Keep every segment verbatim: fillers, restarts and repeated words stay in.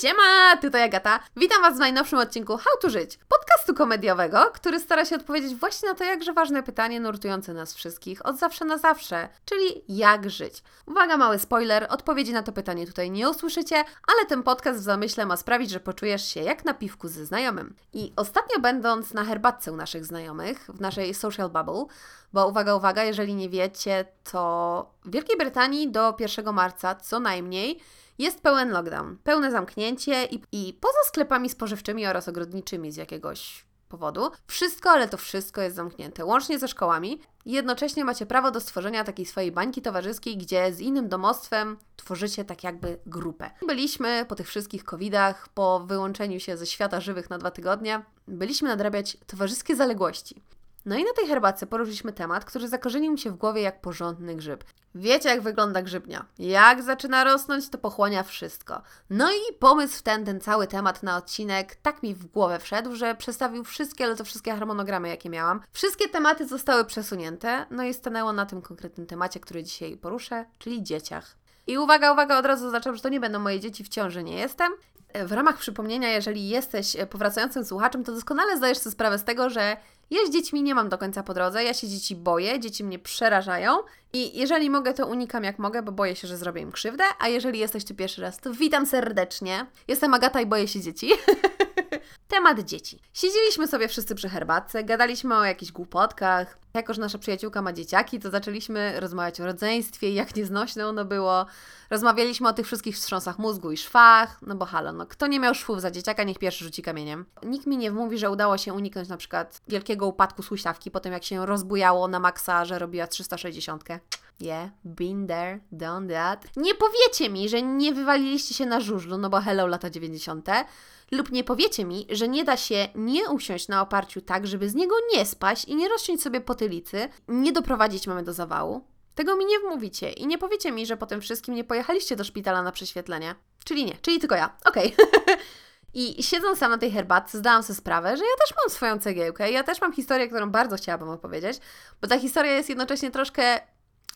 Siema, tutaj Agata. Witam Was w najnowszym odcinku How to Żyć, podcastu komediowego, który stara się odpowiedzieć właśnie na to jakże ważne pytanie nurtujące nas wszystkich od zawsze na zawsze, czyli jak żyć. Uwaga, mały spoiler, odpowiedzi na to pytanie tutaj nie usłyszycie, ale ten podcast w zamyśle ma sprawić, że poczujesz się jak na piwku ze znajomym. I ostatnio będąc na herbatce u naszych znajomych, w naszej social bubble, bo uwaga, uwaga, jeżeli nie wiecie, to w Wielkiej Brytanii do pierwszego marca co najmniej jest pełen lockdown, pełne zamknięcie i, i poza sklepami spożywczymi oraz ogrodniczymi z jakiegoś powodu, wszystko, ale to wszystko jest zamknięte, łącznie ze szkołami. Jednocześnie macie prawo do stworzenia takiej swojej bańki towarzyskiej, gdzie z innym domostwem tworzycie tak jakby grupę. Byliśmy po tych wszystkich covidach, po wyłączeniu się ze świata żywych na dwa tygodnie, byliśmy nadrabiać towarzyskie zaległości. No i na tej herbacie poruszyliśmy temat, który zakorzenił mi się w głowie jak porządny grzyb. Wiecie, jak wygląda grzybnia. Jak zaczyna rosnąć, to pochłania wszystko. No i pomysł ten, ten cały temat na odcinek tak mi w głowę wszedł, że przestawił wszystkie, ale to wszystkie harmonogramy, jakie miałam. Wszystkie tematy zostały przesunięte, no i stanęło na tym konkretnym temacie, który dzisiaj poruszę, czyli dzieciach. I uwaga, uwaga, od razu zaznaczam, że to nie będą moje dzieci, w ciąży nie jestem. W ramach przypomnienia, jeżeli jesteś powracającym słuchaczem, to doskonale zdajesz sobie sprawę z tego, że ja z dziećmi nie mam do końca po drodze, ja się dzieci boję, dzieci mnie przerażają i jeżeli mogę, to unikam jak mogę, bo boję się, że zrobię im krzywdę, a jeżeli jesteś tu pierwszy raz, to witam serdecznie. Jestem Agata i boję się dzieci. Temat dzieci. Siedzieliśmy sobie wszyscy przy herbatce, gadaliśmy o jakichś głupotkach. Jako że nasza przyjaciółka ma dzieciaki, to zaczęliśmy rozmawiać o rodzeństwie, jak nieznośne ono było. Rozmawialiśmy o tych wszystkich wstrząsach mózgu i szwach, no bo halo, no kto nie miał szwów za dzieciaka, niech pierwszy rzuci kamieniem. Nikt mi nie mówi, że udało się uniknąć na przykład wielkiego upadku z huśtawki, po tym jak się rozbujało na maksa, że robiła trzysta sześćdziesiąt. Yeah, been there, done that. Nie powiecie mi, że nie wywaliliście się na żużlu, no bo hello lata dziewięćdziesiąte. Lub nie powiecie mi, że nie da się nie usiąść na oparciu tak, żeby z niego nie spaść i nie rozciąć sobie potylicy, nie doprowadzić mamy do zawału. Tego mi nie wmówicie i nie powiecie mi, że po tym wszystkim nie pojechaliście do szpitala na prześwietlenie. Czyli nie, czyli tylko ja. Okej. Okay. I siedząc tam na tej herbatce, zdałam sobie sprawę, że ja też mam swoją cegiełkę, ja też mam historię, którą bardzo chciałabym opowiedzieć, bo ta historia jest jednocześnie troszkę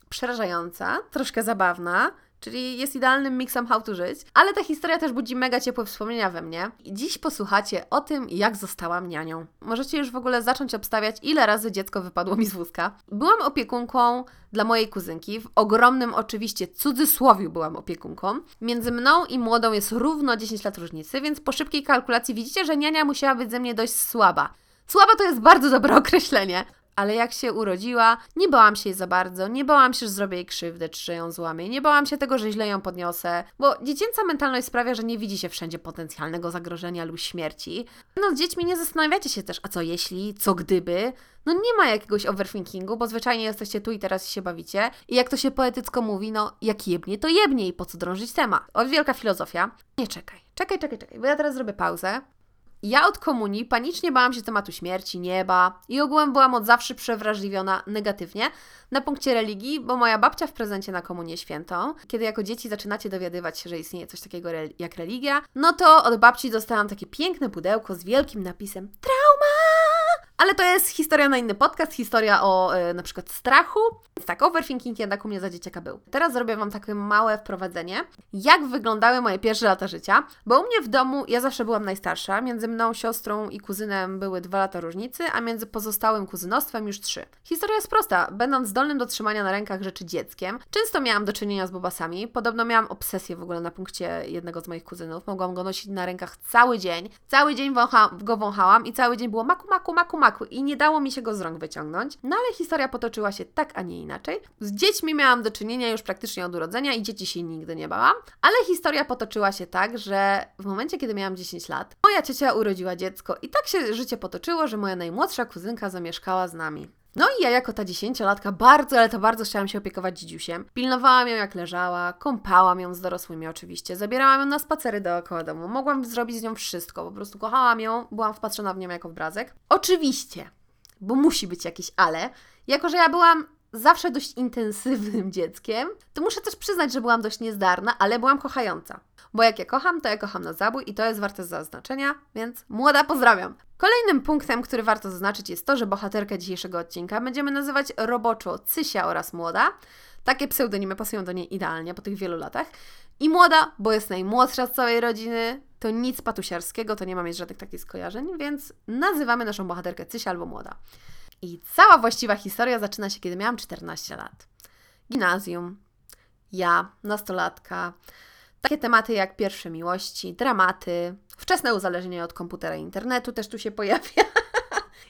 przerażająca, troszkę zabawna, czyli jest idealnym miksem How to Żyć, ale ta historia też budzi mega ciepłe wspomnienia we mnie. I dziś posłuchacie o tym, jak zostałam nianią. Możecie już w ogóle zacząć obstawiać, ile razy dziecko wypadło mi z wózka. Byłam opiekunką dla mojej kuzynki, w ogromnym oczywiście cudzysłowiu byłam opiekunką. Między mną i młodą jest równo dziesięć lat różnicy, więc po szybkiej kalkulacji widzicie, że niania musiała być ze mnie dość słaba. Słaba to jest bardzo dobre określenie. Ale jak się urodziła, nie bałam się jej za bardzo, nie bałam się, że zrobię jej krzywdę, czy że ją złamię, nie bałam się tego, że źle ją podniosę, bo dziecięca mentalność sprawia, że nie widzi się wszędzie potencjalnego zagrożenia lub śmierci. No z dziećmi nie zastanawiacie się też, a co jeśli, co gdyby. No nie ma jakiegoś overthinkingu, bo zwyczajnie jesteście tu i teraz się bawicie i jak to się poetycko mówi, no jak jebnie, to jebnie i po co drążyć temat. O, wielka filozofia. Nie, czekaj, czekaj, czekaj, czekaj, bo ja teraz zrobię pauzę. Ja od komunii panicznie bałam się tematu śmierci, nieba i ogółem byłam od zawsze przewrażliwiona negatywnie na punkcie religii, bo moja babcia w prezencie na komunię świętą, kiedy jako dzieci zaczynacie dowiadywać się, że istnieje coś takiego jak religia, no to od babci dostałam takie piękne pudełko z wielkim napisem trauma! Ale to jest historia na inny podcast, historia o yy, na przykład strachu. Więc tak, overthinking jednak u mnie za dzieciaka był. Teraz zrobię Wam takie małe wprowadzenie, jak wyglądały moje pierwsze lata życia, bo u mnie w domu ja zawsze byłam najstarsza, między mną, siostrą i kuzynem były dwa lata różnicy, a między pozostałym kuzynostwem już trzy. Historia jest prosta, będąc zdolnym do trzymania na rękach rzeczy dzieckiem, często miałam do czynienia z bobasami, podobno miałam obsesję w ogóle na punkcie jednego z moich kuzynów, mogłam go nosić na rękach cały dzień, cały dzień wącha, go wąchałam i cały dzień było maku, maku, maku, maku. I nie dało mi się go z rąk wyciągnąć, no ale historia potoczyła się tak, a nie inaczej. Z dziećmi miałam do czynienia już praktycznie od urodzenia i dzieci się nigdy nie bałam, ale historia potoczyła się tak, że w momencie, kiedy miałam dziesięć lat, moja ciocia urodziła dziecko i tak się życie potoczyło, że moja najmłodsza kuzynka zamieszkała z nami. No i ja jako ta dziesięciolatka bardzo, ale to bardzo chciałam się opiekować dzidziusiem. Pilnowałam ją jak leżała, kąpałam ją z dorosłymi oczywiście, zabierałam ją na spacery dookoła domu, mogłam zrobić z nią wszystko, po prostu kochałam ją, byłam wpatrzona w nią jako w obrazek. Oczywiście, bo musi być jakieś ale, jako że ja byłam zawsze dość intensywnym dzieckiem, to muszę też przyznać, że byłam dość niezdarna, ale byłam kochająca. Bo jak ja kocham, to ja kocham na zabój i to jest warte zaznaczenia, więc młoda pozdrawiam. Kolejnym punktem, który warto zaznaczyć jest to, że bohaterkę dzisiejszego odcinka będziemy nazywać roboczo Cysia oraz Młoda. Takie pseudonimy pasują do niej idealnie po tych wielu latach. I Młoda, bo jest najmłodsza z całej rodziny, to nic patusiarskiego, to nie mam żadnych takich skojarzeń, więc nazywamy naszą bohaterkę Cysia albo Młoda. I cała właściwa historia zaczyna się, kiedy miałam czternaście lat. Gimnazjum, ja, nastolatka, takie tematy jak pierwsze miłości, dramaty, wczesne uzależnienie od komputera i internetu też tu się pojawia.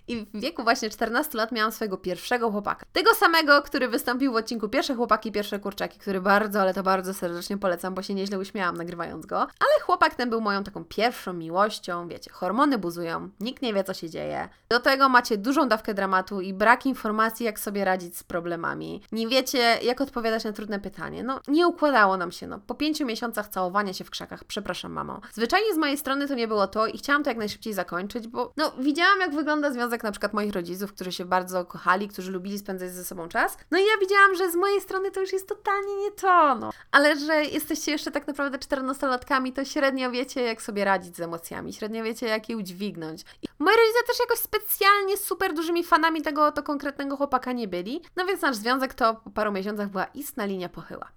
I w wieku właśnie czternastu lat miałam swojego pierwszego chłopaka. Tego samego, który wystąpił w odcinku Pierwsze chłopaki, pierwsze kurczaki, który bardzo, ale to bardzo serdecznie polecam, bo się nieźle uśmiałam nagrywając go. Ale chłopak ten był moją taką pierwszą miłością, wiecie, hormony buzują, nikt nie wie co się dzieje. Do tego macie dużą dawkę dramatu i brak informacji jak sobie radzić z problemami. Nie wiecie jak odpowiadać na trudne pytanie. No nie układało nam się, no. Po pięciu miesiącach całowania się w krzakach, przepraszam mamo. Zwyczajnie z mojej strony to nie było to i chciałam to jak najszybciej zakończyć, bo no widziałam jak wygląda związek na przykład moich rodziców, którzy się bardzo kochali, którzy lubili spędzać ze sobą czas. No i ja widziałam, że z mojej strony to już jest totalnie nie to, no. Ale że jesteście jeszcze tak naprawdę czternastolatkami, to średnio wiecie, jak sobie radzić z emocjami, średnio wiecie, jak je udźwignąć. I moi rodzice też jakoś specjalnie super dużymi fanami tego oto konkretnego chłopaka nie byli, no więc nasz związek to po paru miesiącach była istna linia pochyła.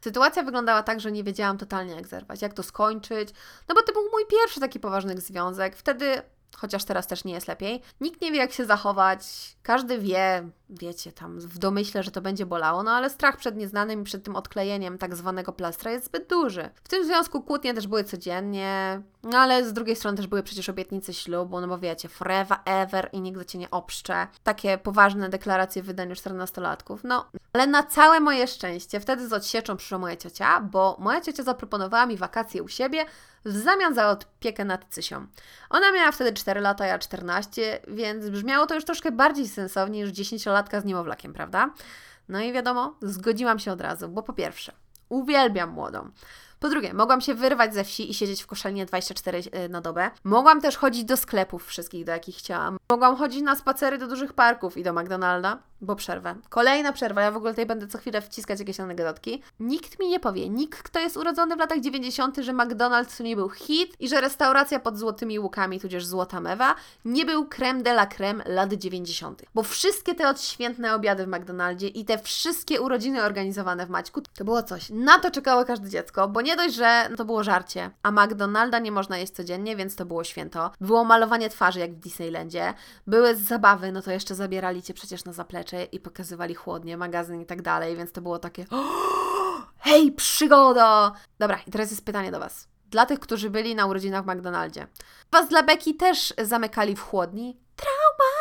Sytuacja wyglądała tak, że nie wiedziałam totalnie jak zerwać, jak to skończyć, no bo to był mój pierwszy taki poważny związek, wtedy... Chociaż teraz też nie jest lepiej. Nikt nie wie, jak się zachować. Każdy wie, wiecie, tam w domyśle, że to będzie bolało, no ale strach przed nieznanym i przed tym odklejeniem tak zwanego plastra jest zbyt duży. W tym związku kłótnie też były codziennie, no ale z drugiej strony też były przecież obietnice ślubu, no bo wiecie, forever, ever i nigdy Cię nie obszczę. Takie poważne deklaracje w wydaniu czternastolatków, no. Ale na całe moje szczęście wtedy z odsieczą przyszła moja ciocia, bo moja ciocia zaproponowała mi wakacje u siebie w zamian za opiekę nad Cysią. Ona miała wtedy cztery lata, ja czternaście, więc brzmiało to już troszkę bardziej sensownie niż dziesięciolatka z niemowlakiem, prawda? No i wiadomo, zgodziłam się od razu, bo po pierwsze, uwielbiam Młodą. Po drugie, mogłam się wyrwać ze wsi i siedzieć w Koszalinie dwadzieścia cztery na dobę. Mogłam też chodzić do sklepów wszystkich, do jakich chciałam. Mogłam chodzić na spacery do dużych parków i do McDonalda, bo przerwę. Kolejna przerwa, ja w ogóle tutaj będę co chwilę wciskać jakieś anegdotki. Nikt mi nie powie, nikt, kto jest urodzony w latach dziewięćdziesiątych, że McDonald's to nie był hit i że restauracja pod złotymi łukami, tudzież Złota Mewa, nie był creme de la creme lat dziewięćdziesiątych. Bo wszystkie te odświętne obiady w McDonaldzie i te wszystkie urodziny organizowane w Maćku, to było coś. Na to czekało każde dziecko, bo nie dość, że to było żarcie, a McDonalda nie można jeść codziennie, więc to było święto. Było malowanie twarzy, jak w Disneylandzie. Były zabawy, no to jeszcze zabierali Cię przecież na zaplecze i pokazywali chłodnie, magazyn i tak dalej, więc to było takie hej, przygoda! Dobra, i teraz jest pytanie do Was. Dla tych, którzy byli na urodzinach w McDonaldzie. Was dla Beki też zamykali w chłodni? Trauma!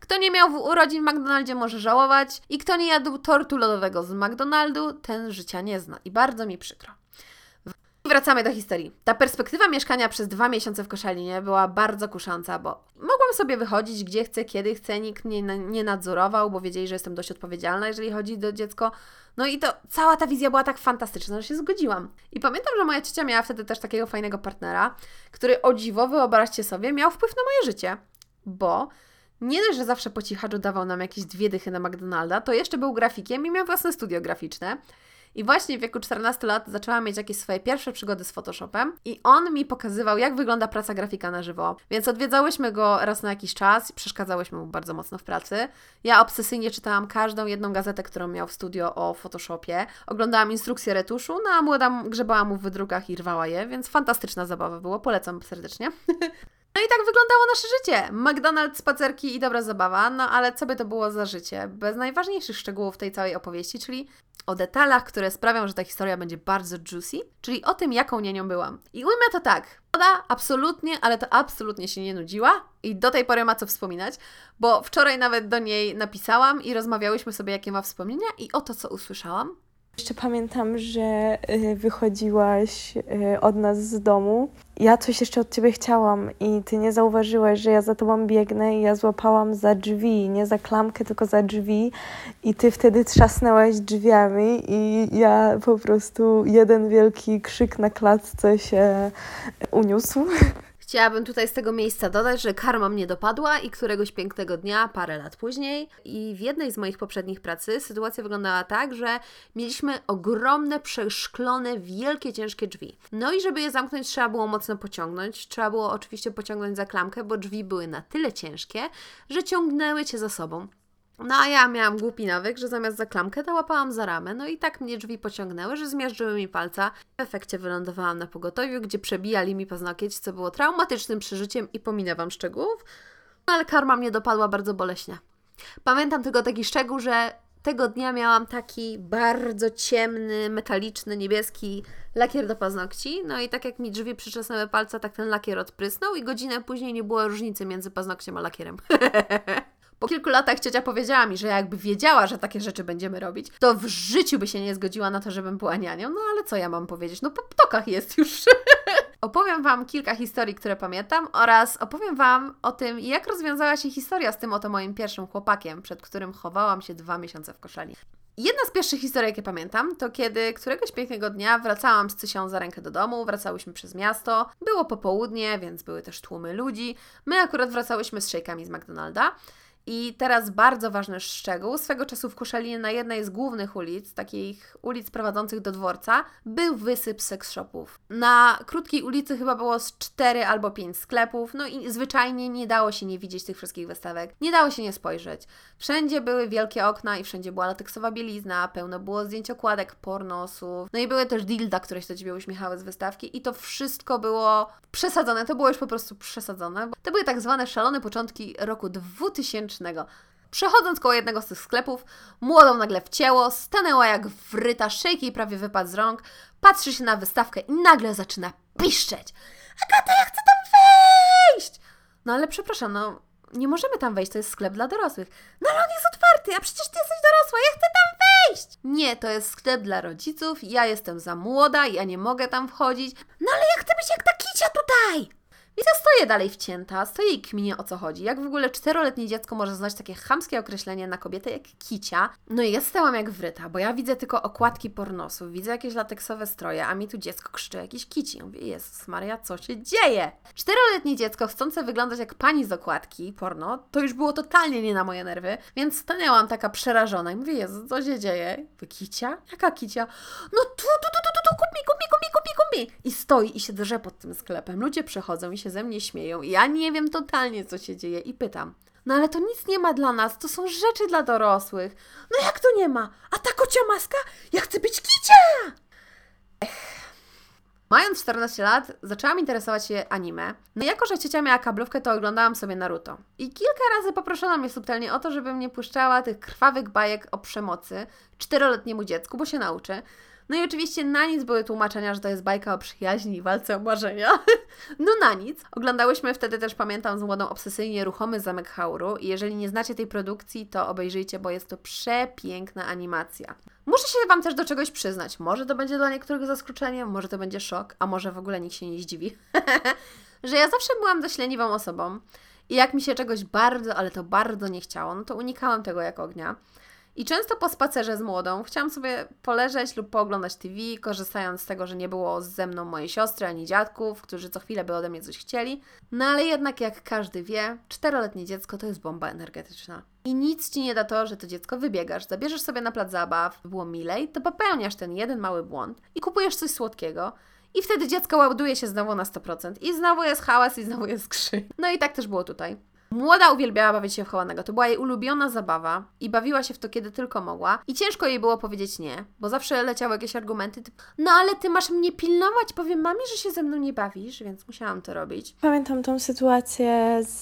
Kto nie miał w urodzin w McDonaldzie, może żałować i kto nie jadł tortu lodowego z McDonaldu, ten życia nie zna i bardzo mi przykro. Wracamy do historii. Ta perspektywa mieszkania przez dwa miesiące w Koszalinie była bardzo kusząca, bo mogłam sobie wychodzić gdzie chcę, kiedy chcę, nikt mnie nie nadzorował, bo wiedzieli, że jestem dość odpowiedzialna, jeżeli chodzi o dziecko. No i to cała ta wizja była tak fantastyczna, że się zgodziłam. I pamiętam, że moja ciocia miała wtedy też takiego fajnego partnera, który o dziwo, wyobraźcie sobie, miał wpływ na moje życie, bo... Nie dość, że zawsze po cichaczu dawał nam jakieś dwie dychy na McDonalda, to jeszcze był grafikiem i miał własne studio graficzne. I właśnie w wieku czternastu lat zaczęłam mieć jakieś swoje pierwsze przygody z Photoshopem i on mi pokazywał, jak wygląda praca grafika na żywo. Więc odwiedzałyśmy go raz na jakiś czas i przeszkadzałyśmy mu bardzo mocno w pracy. Ja obsesyjnie czytałam każdą jedną gazetę, którą miał w studio o Photoshopie. Oglądałam instrukcje retuszu, no a Młoda grzebała mu w wydrukach i rwała je, więc fantastyczna zabawa było, polecam serdecznie. No i tak wyglądało nasze życie. McDonald's, spacerki i dobra zabawa, no ale co by to było za życie? Bez najważniejszych szczegółów tej całej opowieści, czyli o detalach, które sprawią, że ta historia będzie bardzo juicy, czyli o tym, jaką nienią byłam. I ujmę to tak, Młoda absolutnie, ale to absolutnie się nie nudziła i do tej pory ma co wspominać, bo wczoraj nawet do niej napisałam i rozmawiałyśmy sobie, jakie ma wspomnienia i o to, co usłyszałam. Jeszcze pamiętam, że wychodziłaś od nas z domu. Ja coś jeszcze od Ciebie chciałam i Ty nie zauważyłaś, że ja za Tobą biegnę i ja złapałam za drzwi, nie za klamkę, tylko za drzwi i Ty wtedy trzasnęłaś drzwiami i ja po prostu jeden wielki krzyk na klatce się uniósł. Chciałabym tutaj z tego miejsca dodać, że karma mnie dopadła i któregoś pięknego dnia, parę lat później i w jednej z moich poprzednich pracy sytuacja wyglądała tak, że mieliśmy ogromne, przeszklone, wielkie, ciężkie drzwi. No i żeby je zamknąć, trzeba było mocno pociągnąć. Trzeba było oczywiście pociągnąć za klamkę, bo drzwi były na tyle ciężkie, że ciągnęły Cię za sobą. No a ja miałam głupi nawyk, że zamiast za klamkę załapałam za ramę, no i tak mnie drzwi pociągnęły, że zmiażdżyły mi palca. W efekcie wylądowałam na pogotowiu, gdzie przebijali mi paznokieć, co było traumatycznym przeżyciem i pominę Wam szczegółów, no ale karma mnie dopadła bardzo boleśnie. Pamiętam tylko taki szczegół, że tego dnia miałam taki bardzo ciemny, metaliczny, niebieski lakier do paznokci, no i tak jak mi drzwi przyczesnęły palca, tak ten lakier odprysnął i godzinę później nie było różnicy między paznokciem a lakierem. Po kilku latach ciocia powiedziała mi, że jakby wiedziała, że takie rzeczy będziemy robić, to w życiu by się nie zgodziła na to, żebym była nianią. No ale co ja mam powiedzieć? No po ptokach jest już. Opowiem Wam kilka historii, które pamiętam oraz opowiem Wam o tym, jak rozwiązała się historia z tym oto moim pierwszym chłopakiem, przed którym chowałam się dwa miesiące w koszali. Jedna z pierwszych historii, jakie pamiętam, to kiedy któregoś pięknego dnia wracałam z Cysią za rękę do domu, wracałyśmy przez miasto, było popołudnie, więc były też tłumy ludzi, my akurat wracałyśmy z szejkami z McDonalda. I teraz bardzo ważny szczegół. Swego czasu w Koszalinie na jednej z głównych ulic, takich ulic prowadzących do dworca, był wysyp seks shopów. Na krótkiej ulicy chyba było z cztery albo pięć sklepów, no i zwyczajnie nie dało się nie widzieć tych wszystkich wystawek, nie dało się nie spojrzeć. Wszędzie były wielkie okna i wszędzie była lateksowa bielizna, pełno było zdjęciokładek, pornosów, no i były też dilda, które się do Ciebie uśmiechały z wystawki i to wszystko było przesadzone, to było już po prostu przesadzone. To były tak zwane szalone początki roku dwutysięcznego. Przechodząc koło jednego z tych sklepów, młodą nagle wcięło, stanęła jak wryta, szyjki i prawie wypadł z rąk, patrzy się na wystawkę i nagle zaczyna piszczeć. Agata, ja chcę tam wejść! No ale przepraszam, no nie możemy tam wejść, to jest sklep dla dorosłych. No ale on jest otwarty, a przecież Ty jesteś dorosła, ja chcę tam wejść! Nie, to jest sklep dla rodziców, ja jestem za młoda, ja nie mogę tam wchodzić. No ale ja chcę być jak ta Kicia tutaj! I to stoję dalej wcięta, stoję i kminię o co chodzi. Jak w ogóle czteroletnie dziecko może znać takie chamskie określenie na kobietę jak kicia? No i ja stałam jak wryta, bo ja widzę tylko okładki pornosów, widzę jakieś lateksowe stroje, a mi tu dziecko krzyczy jakiś kici. Ja mówię, Jezus Maria, co się dzieje? Czteroletnie dziecko chcące wyglądać jak pani z okładki porno, to już było totalnie nie na moje nerwy, więc stanęłam taka przerażona i mówię, Jezu, co się dzieje? Wy kicia? Jaka kicia? No tu, tu, tu, tu, tu, kup mi, kup mi, kup mi, kup mi, kup mi! I stoi i się drze pod tym sklepem. Ludzie przechodzą i się ze mnie śmieją i ja nie wiem totalnie, co się dzieje i pytam, no ale to nic nie ma dla nas, to są rzeczy dla dorosłych. No jak to nie ma? A ta kocia maska? Ja chcę być kicia! Ech. Mając czternaście lat, zaczęłam interesować się anime. No i jako, że ciocia miała kablówkę, to oglądałam sobie Naruto. I kilka razy poproszono mnie subtelnie o to, żebym nie puszczała tych krwawych bajek o przemocy czteroletniemu dziecku, bo się nauczy. No i oczywiście na nic były tłumaczenia, że to jest bajka o przyjaźni i walce o marzenia. No na nic. Oglądałyśmy wtedy też, pamiętam, z młodą obsesyjnie ruchomy Zamek Hauru i jeżeli nie znacie tej produkcji, to obejrzyjcie, bo jest to przepiękna animacja. Muszę się Wam też do czegoś przyznać. Może to będzie dla niektórych zaskoczeniem, może to będzie szok, a może w ogóle nikt się nie zdziwi. Że ja zawsze byłam dość leniwą osobą i jak mi się czegoś bardzo, ale to bardzo nie chciało, no to unikałam tego jak ognia. I często po spacerze z młodą chciałam sobie poleżeć lub pooglądać T V, korzystając z tego, że nie było ze mną mojej siostry ani dziadków, którzy co chwilę by ode mnie coś chcieli. No ale jednak, jak każdy wie, czteroletnie dziecko to jest bomba energetyczna. I nic Ci nie da to, że to dziecko wybiegasz, zabierzesz sobie na plac zabaw, było milej, to popełniasz ten jeden mały błąd i kupujesz coś słodkiego. I wtedy dziecko ładuje się znowu na sto procent. I znowu jest hałas i znowu jest krzyk. No i tak też było tutaj. Młoda uwielbiała bawić się w chowanego, to była jej ulubiona zabawa i bawiła się w to, kiedy tylko mogła i ciężko jej było powiedzieć nie, bo zawsze leciały jakieś argumenty typu, no ale Ty masz mnie pilnować, powiem mamie, że się ze mną nie bawisz, więc musiałam to robić. Pamiętam tą sytuację z,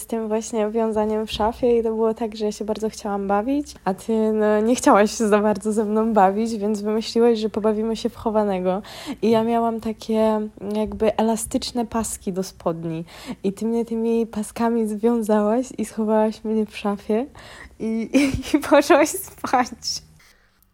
z tym właśnie wiązaniem w szafie i to było tak, że ja się bardzo chciałam bawić, a Ty no, nie chciałaś się za bardzo ze mną bawić, więc wymyśliłaś, że pobawimy się w chowanego i ja miałam takie jakby elastyczne paski do spodni i Ty mnie tymi paskami związałaś i schowałaś mnie w szafie i, i, i poszłaś spać.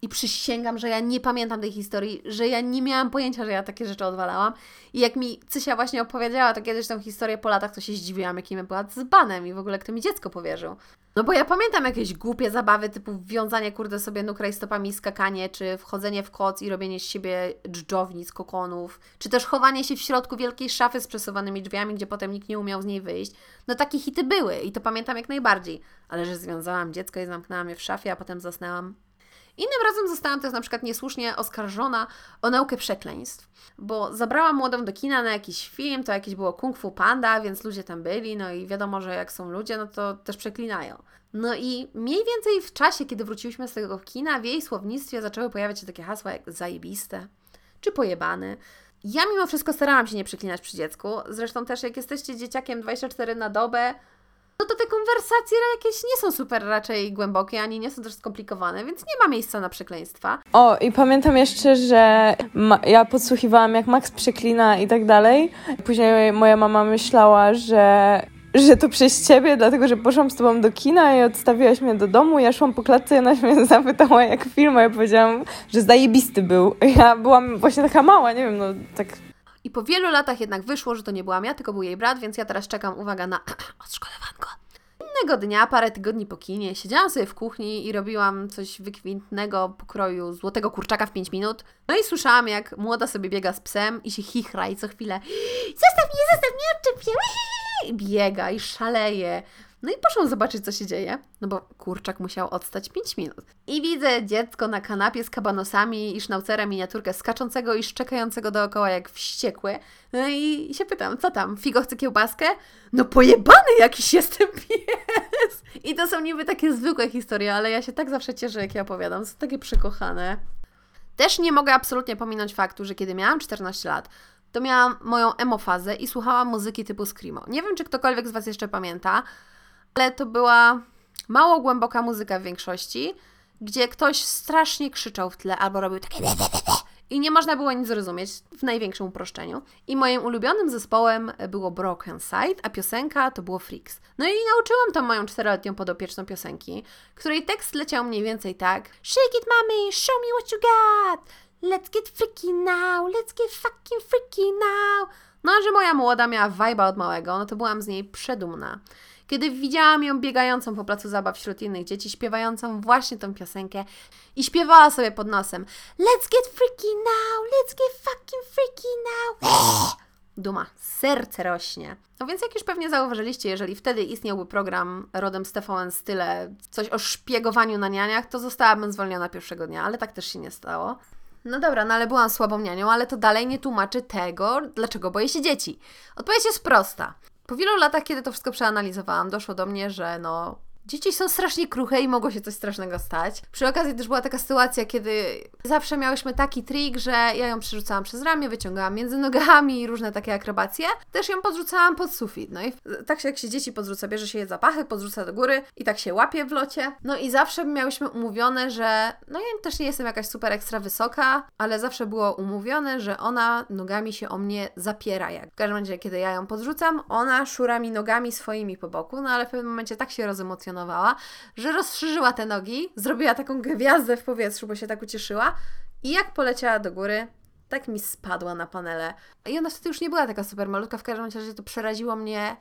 I przysięgam, że ja nie pamiętam tej historii, że ja nie miałam pojęcia, że ja takie rzeczy odwalałam. I jak mi Cysia właśnie opowiedziała to kiedyś tą historię po latach, to się zdziwiłam, jakim ja była dzbanem i w ogóle kto mi dziecko powierzył. No bo ja pamiętam jakieś głupie zabawy typu wiązanie kurde sobie nóg rajstopami, skakanie, czy wchodzenie w koc i robienie z siebie dżdżownic, kokonów, czy też chowanie się w środku wielkiej szafy z przesuwanymi drzwiami, gdzie potem nikt nie umiał z niej wyjść. No takie hity były i to pamiętam jak najbardziej. Ale że związałam dziecko i zamknęłam je w szafie, a potem zasnęłam. Innym razem zostałam też na przykład niesłusznie oskarżona o naukę przekleństw, bo zabrałam młodą do kina na jakiś film, to jakieś było Kung Fu Panda, więc ludzie tam byli, no i wiadomo, że jak są ludzie, no to też przeklinają. No i mniej więcej w czasie, kiedy wróciłyśmy z tego kina, w jej słownictwie zaczęły pojawiać się takie hasła jak zajebiste czy pojebany. Ja mimo wszystko starałam się nie przeklinać przy dziecku. Zresztą też jak jesteście dzieciakiem dwadzieścia cztery na dobę, no to te konwersacje jakieś nie są super raczej głębokie, ani nie są też skomplikowane, więc nie ma miejsca na przekleństwa. O, i pamiętam jeszcze, że ma- ja podsłuchiwałam, jak Max przeklina i tak dalej. Później moja mama myślała, że... że to przez ciebie, dlatego że poszłam z tobą do kina i odstawiłaś mnie do domu. Ja szłam po klatce i ona się mnie zapytała, jak film, a ja powiedziałam, że zajebisty był. Ja byłam właśnie taka mała, nie wiem, no tak. I po wielu latach jednak wyszło, że to nie byłam ja, tylko był jej brat, więc ja teraz czekam, uwaga, na odszkodowanko. Innego dnia, parę tygodni po kinie, siedziałam sobie w kuchni i robiłam coś wykwintnego pokroju złotego kurczaka w pięć minut. No i słyszałam, jak młoda sobie biega z psem i się chichra i co chwilę zostaw mnie, zostaw mnie, odczepię. I biega i szaleje. No i poszłam zobaczyć, co się dzieje, no bo kurczak musiał odstać pięć minut. I widzę dziecko na kanapie z kabanosami i sznaucerem miniaturkę skaczącego i szczekającego dookoła jak wściekły. No i się pytam, co tam, figo chce kiełbaskę? No pojebany jakiś jestem pies! I to są niby takie zwykłe historie, ale ja się tak zawsze cieszę, jak je opowiadam, są takie przekochane. Też nie mogę absolutnie pominąć faktu, że kiedy miałam czternaście lat, to miałam moją emofazę i słuchałam muzyki typu screamo. Nie wiem, czy ktokolwiek z Was jeszcze pamięta, ale to była mało głęboka muzyka w większości, gdzie ktoś strasznie krzyczał w tle albo robił takie i nie można było nic zrozumieć, w największym uproszczeniu. I moim ulubionym zespołem było Broken Side, a piosenka to było Freaks. No i nauczyłam tą moją czteroletnią podopieczną piosenki, której tekst leciał mniej więcej tak: Shake it mommy, show me what you got! Let's get freaky now, let's get fucking freaky now. No, że moja młoda miała wajba od małego, no to byłam z niej przedumna. Kiedy widziałam ją biegającą po placu zabaw wśród innych dzieci, śpiewającą właśnie tą piosenkę i śpiewała sobie pod nosem Let's get freaky now, let's get fucking freaky now. Duma, serce rośnie. No więc jak już pewnie zauważyliście, jeżeli wtedy istniałby program rodem z T V N style coś o szpiegowaniu na nianiach, to zostałabym zwolniona pierwszego dnia, ale tak też się nie stało. No dobra, no ale byłam słabą nianią, ale to dalej nie tłumaczy tego, dlaczego boję się dzieci. Odpowiedź jest prosta. Po wielu latach, kiedy to wszystko przeanalizowałam, doszło do mnie, że no, dzieci są strasznie kruche i mogło się coś strasznego stać. Przy okazji też była taka sytuacja, kiedy zawsze miałyśmy taki trik, że ja ją przerzucałam przez ramię, wyciągałam między nogami i różne takie akrobacje. Też ją podrzucałam pod sufit. No i tak się, jak się dzieci podrzuca, bierze się je za pachy, podrzuca do góry i tak się łapie w locie. No i zawsze miałyśmy umówione, że no ja też nie jestem jakaś super ekstra wysoka, ale zawsze było umówione, że ona nogami się o mnie zapiera. Jak w każdym razie, kiedy ja ją podrzucam, ona szura mi nogami swoimi po boku, no ale w pewnym momencie tak się rozemocjonowała, że rozszerzyła te nogi, zrobiła taką gwiazdę w powietrzu, bo się tak ucieszyła i jak poleciała do góry, tak mi spadła na panele. I ona wtedy już nie była taka super malutka, w każdym razie to przeraziło mnie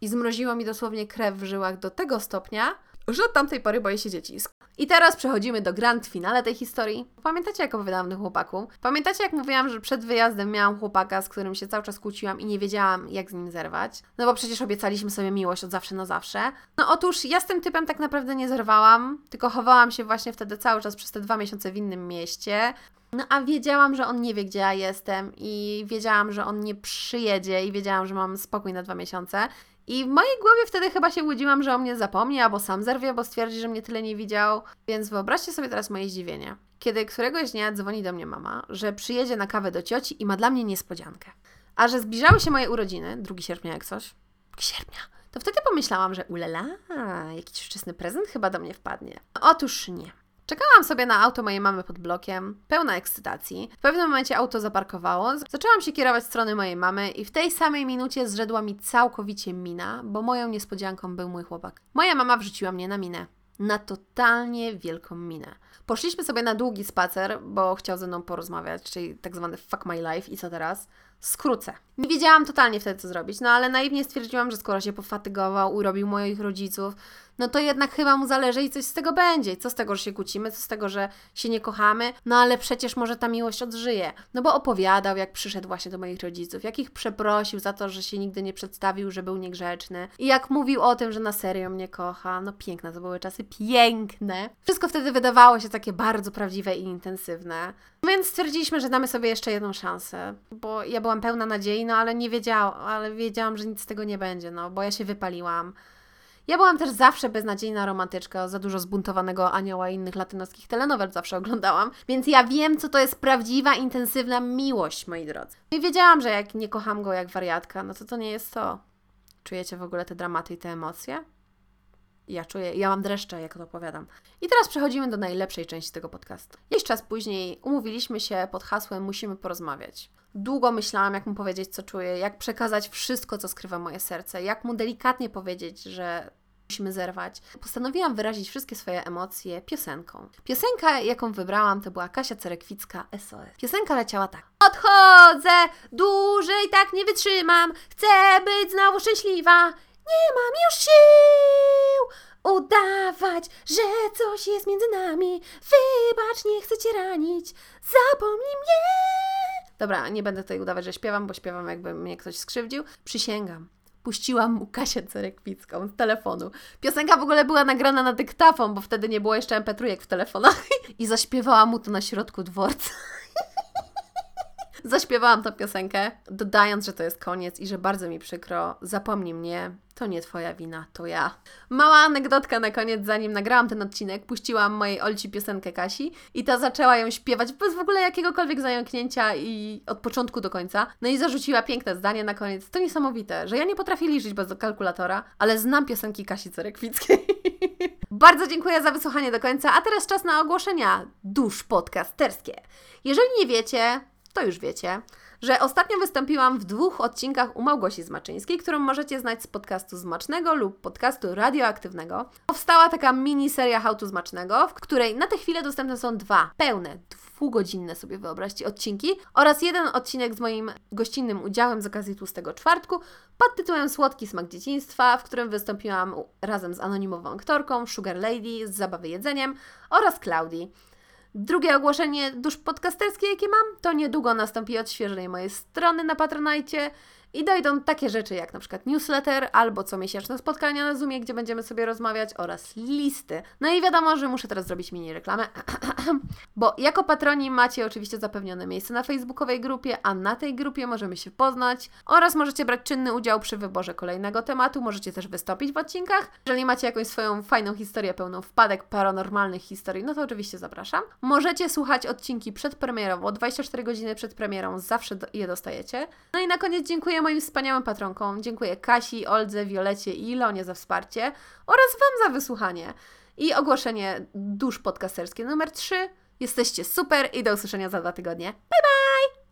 i zmroziło mi dosłownie krew w żyłach do tego stopnia, że od tamtej pory boję się dzieci. I teraz przechodzimy do grand finale tej historii. Pamiętacie, jak opowiadałam o chłopaku? Pamiętacie, jak mówiłam, że przed wyjazdem miałam chłopaka, z którym się cały czas kłóciłam i nie wiedziałam, jak z nim zerwać? No bo przecież obiecaliśmy sobie miłość od zawsze na zawsze. No otóż ja z tym typem tak naprawdę nie zerwałam, tylko chowałam się właśnie wtedy cały czas przez te dwa miesiące w innym mieście. No a wiedziałam, że on nie wie, gdzie ja jestem i wiedziałam, że on nie przyjedzie i wiedziałam, że mam spokój na dwa miesiące. I w mojej głowie wtedy chyba się łudziłam, że o mnie zapomni, albo sam zerwie, bo stwierdzi, że mnie tyle nie widział. Więc wyobraźcie sobie teraz moje zdziwienie. Kiedy któregoś dnia dzwoni do mnie mama, że przyjedzie na kawę do cioci i ma dla mnie niespodziankę. A że zbliżały się moje urodziny, drugiego sierpnia jak coś, sierpnia, to wtedy pomyślałam, że ulala, jakiś wczesny prezent chyba do mnie wpadnie. Otóż nie. Czekałam sobie na auto mojej mamy pod blokiem, pełna ekscytacji. W pewnym momencie auto zaparkowało, zaczęłam się kierować w stronę mojej mamy i w tej samej minucie zrzedła mi całkowicie mina, bo moją niespodzianką był mój chłopak. Moja mama wrzuciła mnie na minę. Na totalnie wielką minę. Poszliśmy sobie na długi spacer, bo chciał ze mną porozmawiać, czyli tak zwany fuck my life i co teraz? Skrócę. Nie wiedziałam totalnie wtedy, co zrobić, no ale naiwnie stwierdziłam, że skoro się pofatygował, urobił moich rodziców, no to jednak chyba mu zależy i coś z tego będzie. Co z tego, że się kłócimy, co z tego, że się nie kochamy, no ale przecież może ta miłość odżyje. No bo opowiadał, jak przyszedł właśnie do moich rodziców, jak ich przeprosił za to, że się nigdy nie przedstawił, że był niegrzeczny i jak mówił o tym, że na serio mnie kocha. No piękne, to były czasy piękne. Wszystko wtedy wydawało się takie bardzo prawdziwe i intensywne. Więc stwierdziliśmy, że damy sobie jeszcze jedną szansę, bo ja byłam pełna nadziei, no ale nie wiedziałam, ale wiedziałam, że nic z tego nie będzie, no bo ja się wypaliłam. Ja byłam też zawsze beznadziejna romantyczka, za dużo zbuntowanego anioła i innych latynoskich telenowel zawsze oglądałam, więc ja wiem, co to jest prawdziwa, intensywna miłość, moi drodzy. I wiedziałam, że jak nie kocham go jak wariatka, no to to nie jest to. Czujecie w ogóle te dramaty i te emocje? Ja czuję, ja mam dreszcze, jak to opowiadam. I teraz przechodzimy do najlepszej części tego podcastu. Jakiś czas później umówiliśmy się pod hasłem musimy porozmawiać. Długo myślałam, jak mu powiedzieć, co czuję, jak przekazać wszystko, co skrywa moje serce, jak mu delikatnie powiedzieć, że musimy zerwać. Postanowiłam wyrazić wszystkie swoje emocje piosenką. Piosenka, jaką wybrałam, to była Kasia Cerekwicka, S O S. Piosenka leciała tak. Odchodzę, dłużej tak nie wytrzymam, chcę być znowu szczęśliwa, nie mam już sił udawać, że coś jest między nami, wybacz, nie chcę Cię ranić, zapomnij mnie. Dobra, nie będę tutaj udawać, że śpiewam, bo śpiewam, jakby mnie ktoś skrzywdził. Przysięgam. Puściłam mu Kasię Cerekwicką z telefonu. Piosenka w ogóle była nagrana na dyktafon, bo wtedy nie było jeszcze em pe trzy w telefonach. I zaśpiewałam mu to na środku dworca. Zaśpiewałam tą piosenkę, dodając, że to jest koniec i że bardzo mi przykro. Zapomnij mnie, to nie Twoja wina, to ja. Mała anegdotka na koniec, zanim nagrałam ten odcinek, puściłam mojej Olci piosenkę Kasi i ta zaczęła ją śpiewać bez w ogóle jakiegokolwiek zająknięcia i od początku do końca. No i zarzuciła piękne zdanie na koniec. To niesamowite, że ja nie potrafię liczyć bez kalkulatora, ale znam piosenki Kasi Cerekwickiej. Bardzo dziękuję za wysłuchanie do końca, a teraz czas na ogłoszenia dusz podcasterskie. Jeżeli nie wiecie... to już wiecie, że ostatnio wystąpiłam w dwóch odcinkach u Małgosi Zmaczyńskiej, którą możecie znać z podcastu Smacznego lub podcastu Radioaktywnego. Powstała taka miniseria How to Smacznego, w której na tę chwilę dostępne są dwa pełne, dwugodzinne sobie wyobraźcie odcinki oraz jeden odcinek z moim gościnnym udziałem z okazji Tłustego Czwartku pod tytułem Słodki smak dzieciństwa, w którym wystąpiłam razem z anonimową aktorką, Sugar Lady, z Zabawy jedzeniem oraz Klaudii. Drugie ogłoszenie dusz podcasterskie, jakie mam, to niedługo nastąpi odświeżenie mojej strony na Patronite i dojdą takie rzeczy jak na przykład newsletter albo comiesięczne spotkania na Zoomie, gdzie będziemy sobie rozmawiać oraz listy. No i wiadomo, że muszę teraz zrobić mini reklamę, bo jako patroni macie oczywiście zapewnione miejsce na facebookowej grupie, a na tej grupie możemy się poznać oraz możecie brać czynny udział przy wyborze kolejnego tematu, możecie też wystąpić w odcinkach. Jeżeli macie jakąś swoją fajną historię pełną wpadek, paranormalnych historii, no to oczywiście zapraszam. Możecie słuchać odcinki przedpremierowo, dwadzieścia cztery godziny przed premierą, zawsze je dostajecie. No i na koniec dziękuję moim wspaniałym patronkom. Dziękuję Kasi, Oldze, Wiolecie i Ilonie za wsparcie oraz Wam za wysłuchanie. I ogłoszenie dusz podcasterskie numer trzy. Jesteście super i do usłyszenia za dwa tygodnie. Bye, bye!